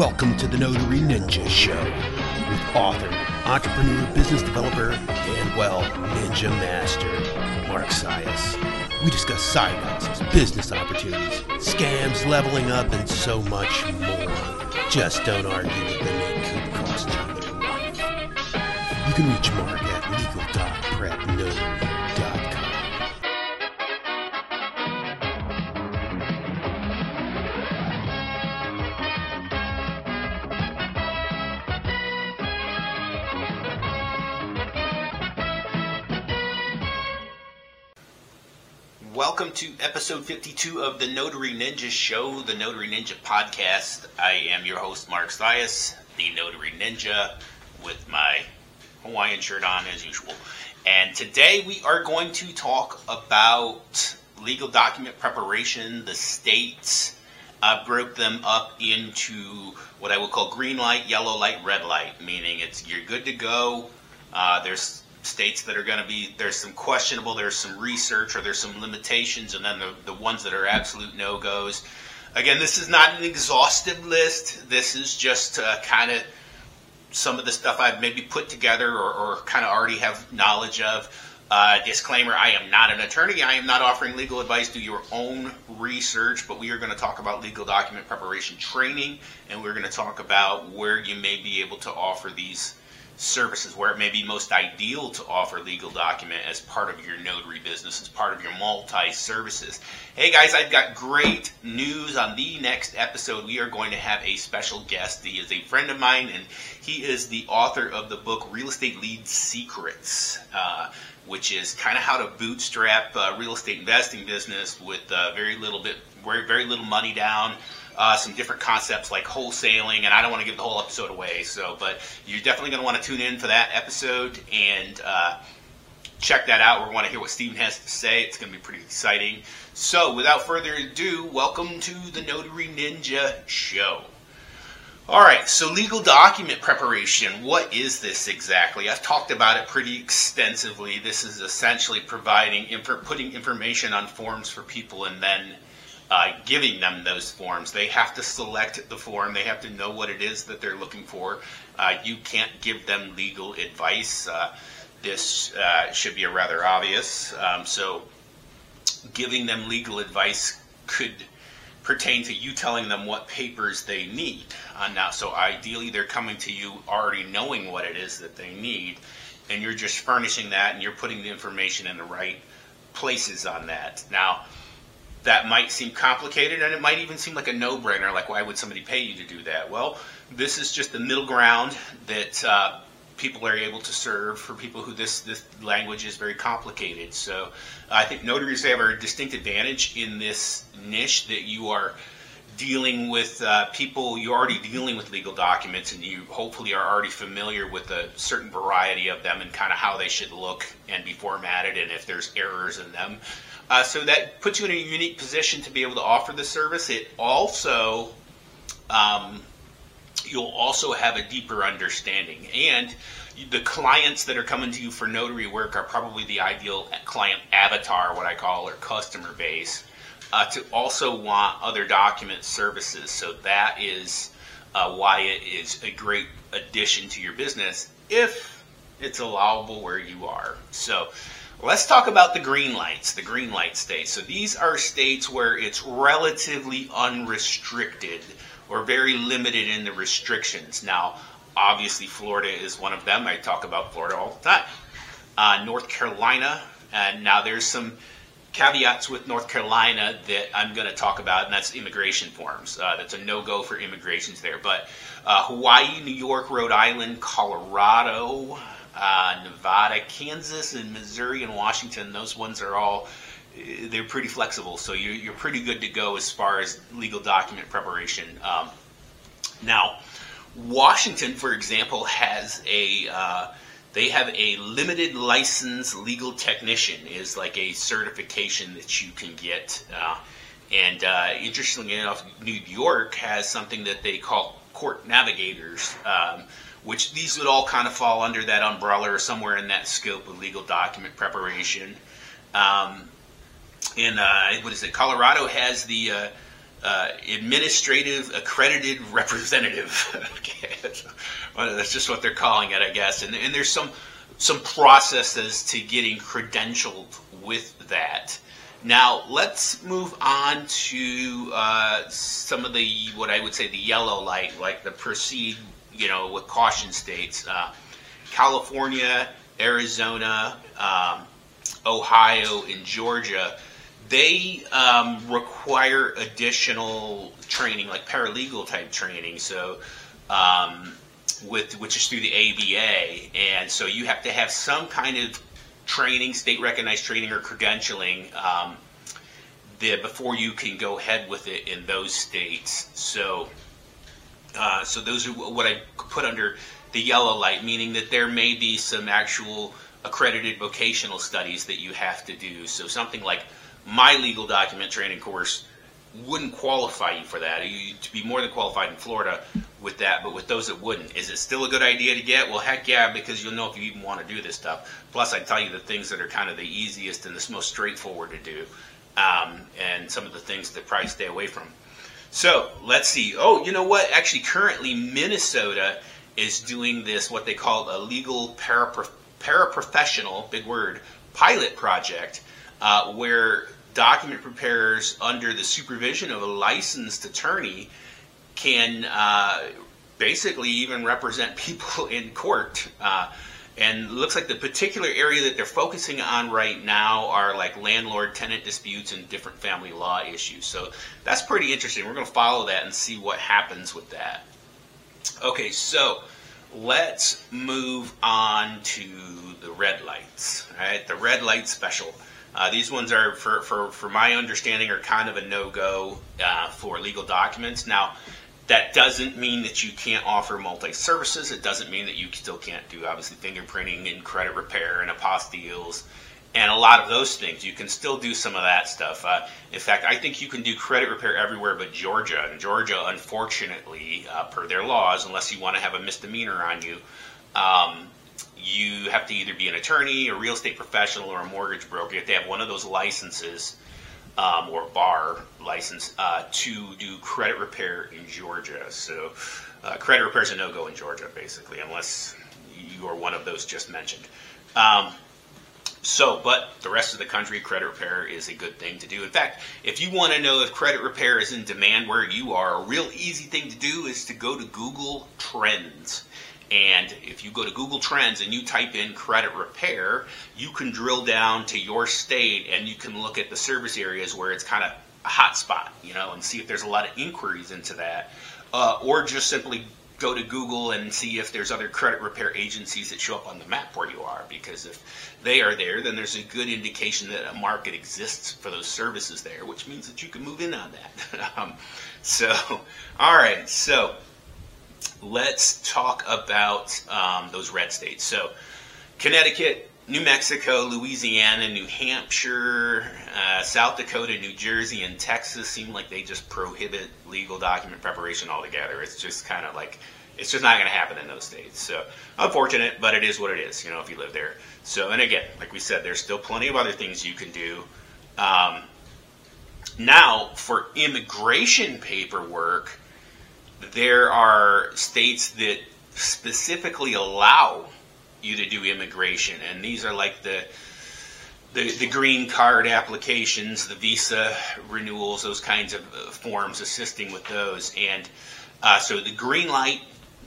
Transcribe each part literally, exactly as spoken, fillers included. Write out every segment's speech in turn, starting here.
Welcome to the Notary Ninja Show with author, entrepreneur, business developer, and, well, ninja master, Mark Sias. We discuss side hustles, business opportunities, scams, leveling up, and so much more. Just don't argue with them, it could cost you your life. You can reach Mark at legal dot prep notary dot com. Welcome to episode fifty-two of the Notary Ninja Show, the Notary Ninja Podcast. I am your host, Mark Sias, the Notary Ninja, with my Hawaiian shirt on as usual. And today we are going to talk about legal document preparation. The states uh, broke them up into what I would call green light, yellow light, red light, meaning it's you're good to go. Uh, there's states that are going to be, there's some questionable, there's some research, or there's some limitations, and then the, the ones that are absolute no-goes. Again, this is not an exhaustive list. This is just uh, kind of some of the stuff I've maybe put together or, or kind of already have knowledge of. Uh, disclaimer, I am not an attorney. I am not offering legal advice. Do your own research, but we are going to talk about legal document preparation training, and we're going to talk about where you may be able to offer these services, where it may be most ideal to offer legal document as part of your notary business, as part of your multi-services. Hey guys, I've got great news. On the next episode, we are going to have a special guest. He is a friend of mine, and he is the author of the book Real Estate Lead Secrets, uh, which is kind of how to bootstrap a real estate investing business with uh, very little bit, very, very little money down. Uh, some different concepts like wholesaling, and I don't want to give the whole episode away, so but you're definitely going to want to tune in for that episode and uh, check that out. We want to hear what Stephen has to say. It's going to be pretty exciting. So without further ado, welcome to the Notary Ninja Show. All right, so legal document preparation, what is this exactly? I've talked about it pretty extensively. This is essentially providing, putting information on forms for people and then Uh, giving them those forms. They have to select the form. They have to know what it is that they're looking for. Uh, you can't give them legal advice. Uh, this uh, should be rather obvious. Um, so giving them legal advice could pertain to you telling them what papers they need. Uh, now, so ideally they're coming to you already knowing what it is that they need, and you're just furnishing that, and you're putting the information in the right places on that. Now, that might seem complicated, and it might even seem like a no-brainer, like why would somebody pay you to do that? Well, this is just the middle ground that uh, people are able to serve for people who this, this language is very complicated. So I think notaries have a distinct advantage in this niche, that you are dealing with uh, people, you're already dealing with legal documents, and you hopefully are already familiar with a certain variety of them and kind of how they should look and be formatted, and if there's errors in them. Uh, so that puts you in a unique position to be able to offer the service. It also, um, you'll also have a deeper understanding. And the clients that are coming to you for notary work are probably the ideal client avatar, what I call, or customer base, uh, to also want other document services. So that is uh, why it is a great addition to your business, if it's allowable where you are. So let's talk about the green lights, the green light states. So these are states where it's relatively unrestricted or very limited in the restrictions. Now, obviously Florida is one of them. I talk about Florida all the time. Uh, North Carolina, and now there's some caveats with North Carolina that I'm going to talk about, and that's immigration forms. Uh, that's a no-go for immigrations there. But uh, Hawaii, New York, Rhode Island, Colorado, Uh, Nevada, Kansas, and Missouri and Washington, those ones are all, they're pretty flexible, so you're, you're pretty good to go as far as legal document preparation. Um, now, Washington, for example, has a, uh, they have a limited license legal technician, is like a certification that you can get. Uh, and uh, interestingly enough, New York has something that they call court navigators, um, which these would all kind of fall under that umbrella or somewhere in that scope of legal document preparation. Um, and uh, what is it? Colorado has the uh, uh, administrative accredited representative. Okay, that's, well, that's just what they're calling it, I guess. And, and there's some some processes to getting credentialed with that. Now let's move on to uh, some of the, what I would say, the yellow light, like the proceed, you know, with caution states. Uh, California, Arizona, um, Ohio, and Georgia, they um, require additional training, like paralegal type training. So, um, with which is through the A B A, and so you have to have some kind of training, state recognized training or credentialing, um, the, before you can go ahead with it in those states. So, uh, so those are what I put under the yellow light, meaning that there may be some actual accredited vocational studies that you have to do. So something like my legal document training course wouldn't qualify you for that. You'd be more than qualified in Florida with that, but with those that wouldn't. Is it still a good idea to get? Well, heck yeah, because you'll know if you even want to do this stuff. Plus, I tell you the things that are kind of the easiest and the most straightforward to do, um, and some of the things that probably stay away from. So let's see. Oh, you know what? Actually, currently Minnesota is doing this, what they call a legal paraprof paraprofessional, big word, pilot project, uh, where document preparers under the supervision of a licensed attorney can uh, basically even represent people in court. Uh, and it looks like the particular area that they're focusing on right now are like landlord-tenant disputes and different family law issues. So that's pretty interesting. We're going to follow that and see what happens with that. Okay, so let's move on to the red lights. All right, the red light special. Uh, these ones are, for, for, for my understanding, are kind of a no-go uh, for legal documents. Now, that doesn't mean that you can't offer multi-services. It doesn't mean that you still can't do, obviously, fingerprinting and credit repair and apostilles and a lot of those things. You can still do some of that stuff. Uh, in fact, I think you can do credit repair everywhere but Georgia. And Georgia, unfortunately, uh, per their laws, unless you want to have a misdemeanor on you, um, you have to either be an attorney, a real estate professional, or a mortgage broker. You have to have one of those licenses, um, or bar license, uh, to do credit repair in Georgia. So uh, credit repair is a no-go in Georgia, basically, unless you are one of those just mentioned. Um, so, but the rest of the country, credit repair is a good thing to do. In fact, if you want to know if credit repair is in demand where you are, a real easy thing to do is to go to Google Trends. And if you go to Google Trends and you type in credit repair, you can drill down to your state and you can look at the service areas where it's kind of a hot spot, you know, and see if there's a lot of inquiries into that. Uh, or just simply go to Google and see if there's other credit repair agencies that show up on the map where you are, because if they are there, then there's a good indication that a market exists for those services there, which means that you can move in on that. um, so, all right, so let's talk about um, those red states. So Connecticut, New Mexico, Louisiana, New Hampshire, uh, South Dakota, New Jersey, and Texas seem like they just prohibit legal document preparation altogether. It's just kind of like, it's just not going to happen in those states. So unfortunate, but it is what it is, you know, if you live there. So, and again, like we said, there's still plenty of other things you can do. Um, now, for immigration paperwork, there are states that specifically allow you to do immigration, and these are like the, the the green card applications, the visa renewals, those kinds of forms, assisting with those. And uh, so the green light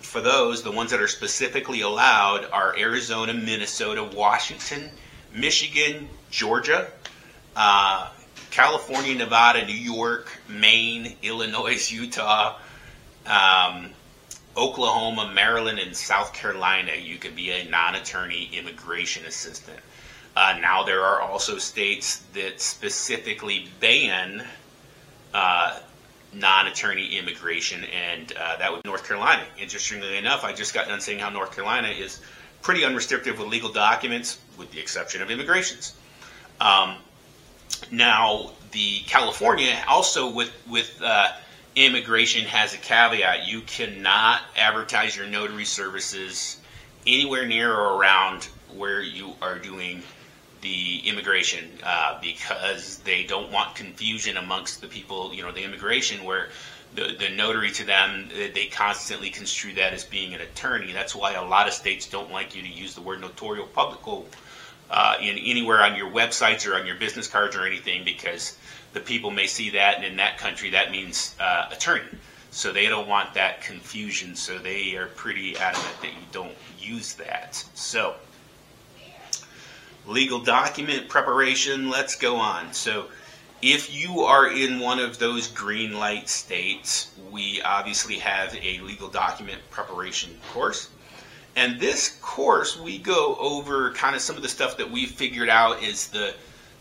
for those, the ones that are specifically allowed, are Arizona, Minnesota, Washington, Michigan, Georgia, uh, California, Nevada, New York, Maine, Illinois, Utah, Um, Oklahoma, Maryland, and South Carolina. You could be a non-attorney immigration assistant. Uh, now there are also states that specifically ban uh, non-attorney immigration, and uh, that would be North Carolina. Interestingly enough, I just got done saying how North Carolina is pretty unrestrictive with legal documents, with the exception of immigrations. Um, now, the California also with with uh, immigration has a caveat. You cannot advertise your notary services anywhere near or around where you are doing the immigration uh, because they don't want confusion amongst the people, you know, the immigration, where the, the notary to them, they constantly construe that as being an attorney. That's why a lot of states don't like you to use the word notarial publico uh, in anywhere on your websites or on your business cards or anything, because the people may see that, and in that country that means uh, attorney. So they don't want that confusion, so they are pretty adamant that you don't use that. So legal document preparation, let's go on. So if you are in one of those green light states, we obviously have a legal document preparation course. And this course, we go over kind of some of the stuff that we figured out is the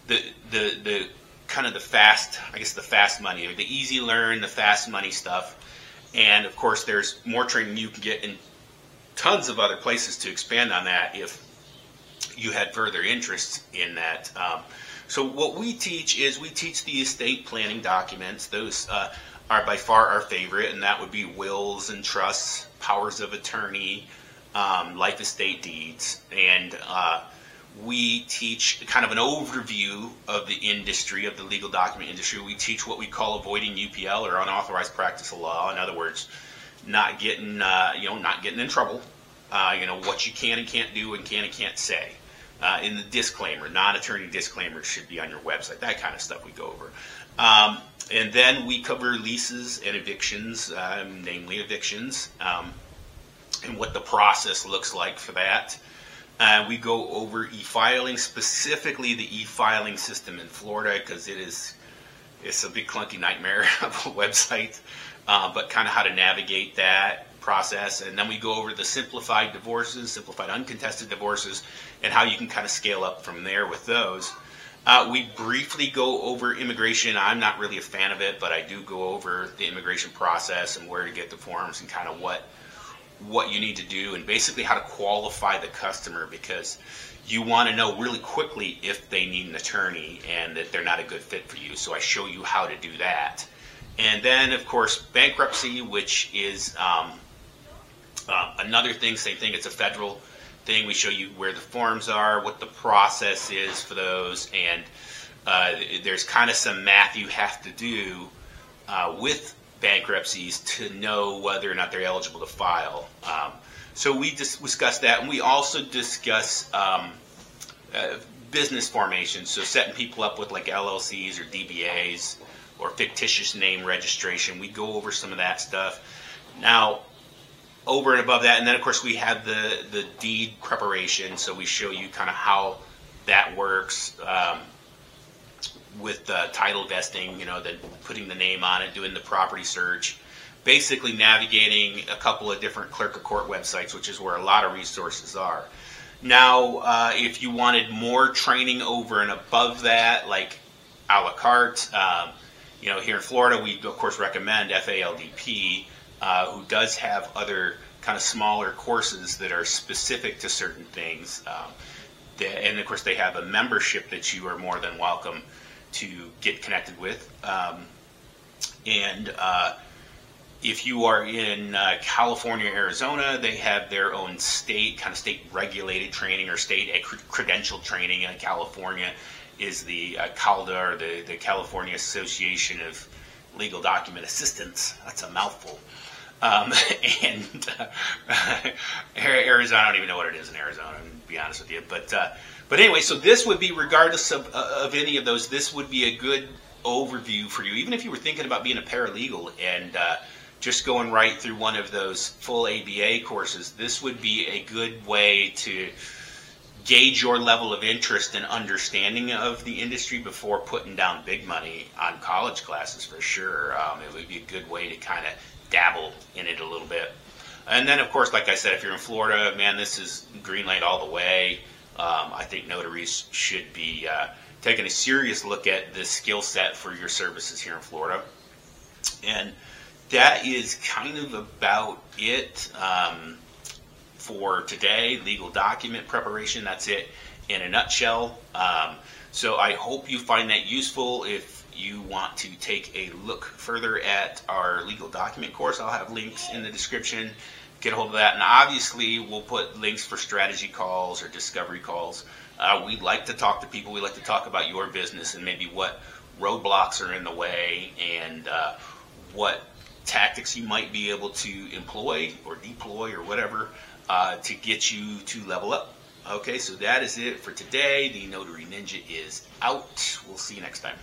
the the the kind of the fast, I guess the fast money, or the easy learn, the fast money stuff. And of course, there's more training you can get in tons of other places to expand on that if you had further interest in that. Um, so what we teach is we teach the estate planning documents. Those uh, are by far our favorite, and that would be wills and trusts, powers of attorney, um, life estate deeds, and uh, we teach kind of an overview of the industry, of the legal document industry. We teach what we call avoiding U P L, or unauthorized practice of law. In other words, not getting, uh, you know, not getting in trouble. Uh, you know, what you can and can't do, and can and can't say. Uh, in the disclaimer, non-attorney disclaimers should be on your website. That kind of stuff we go over. Um, and then we cover leases and evictions, um, namely evictions, um, and what the process looks like for that. Uh, we go over e-filing, specifically the e-filing system in Florida, because it is it's a big clunky nightmare of a website, uh, but kind of how to navigate that process. And then we go over the simplified divorces, simplified uncontested divorces, and how you can kind of scale up from there with those. Uh, we briefly go over immigration. I'm not really a fan of it, but I do go over the immigration process and where to get the forms and kind of what what you need to do, and basically how to qualify the customer, because you want to know really quickly if they need an attorney and that they're not a good fit for you. So I show you how to do that. And then of course bankruptcy, which is um, uh, another thing, same thing, it's a federal thing. We show you where the forms are, what the process is for those, and uh, there's kind of some math you have to do uh, with bankruptcies to know whether or not they're eligible to file. Um, so we just discuss that, and we also discuss um, uh, business formation, so setting people up with like L L Cs or D B As or fictitious name registration. We go over some of that stuff. Now, over and above that, and then of course we have the, the deed preparation, so we show you kind of how that works. Um, with uh, title vesting, you know, the, putting the name on it, doing the property search, basically navigating a couple of different clerk of court websites, which is where a lot of resources are. Now, uh, if you wanted more training over and above that, like a la carte, um, you know, here in Florida, we of course recommend F A L D P, uh, who does have other kind of smaller courses that are specific to certain things. Um, they, and of course, they have a membership that you are more than welcome to get connected with. Um, and uh, if you are in uh, California, Arizona, they have their own state, kind of state regulated training or state credential training. In California is the uh, CALDA, or the, the California Association of Legal Document Assistants. That's a mouthful. Um, and uh, Arizona, I don't even know what it is in Arizona, to be honest with you. But uh, But anyway, so this would be, regardless of, uh, of any of those, this would be a good overview for you, even if you were thinking about being a paralegal and uh, just going right through one of those full A B A courses. This would be a good way to gauge your level of interest and understanding of the industry before putting down big money on college classes, for sure. Um, it would be a good way to kind of dabble in it a little bit. And then, of course, like I said, if you're in Florida, man, this is green light all the way. Um, I think notaries should be uh, taking a serious look at the skill set for your services here in Florida. And that is kind of about it um, for today. Legal document preparation, that's it in a nutshell. Um, so I hope you find that useful. If you want to take a look further at our legal document course, I'll have links in the description. get a hold of that. And obviously we'll put links for strategy calls or discovery calls. Uh, we like to talk to people. We like to talk about your business and maybe what roadblocks are in the way, and uh, what tactics you might be able to employ or deploy or whatever uh, to get you to level up. Okay, so that is it for today. The Notary Ninja is out. We'll see you next time.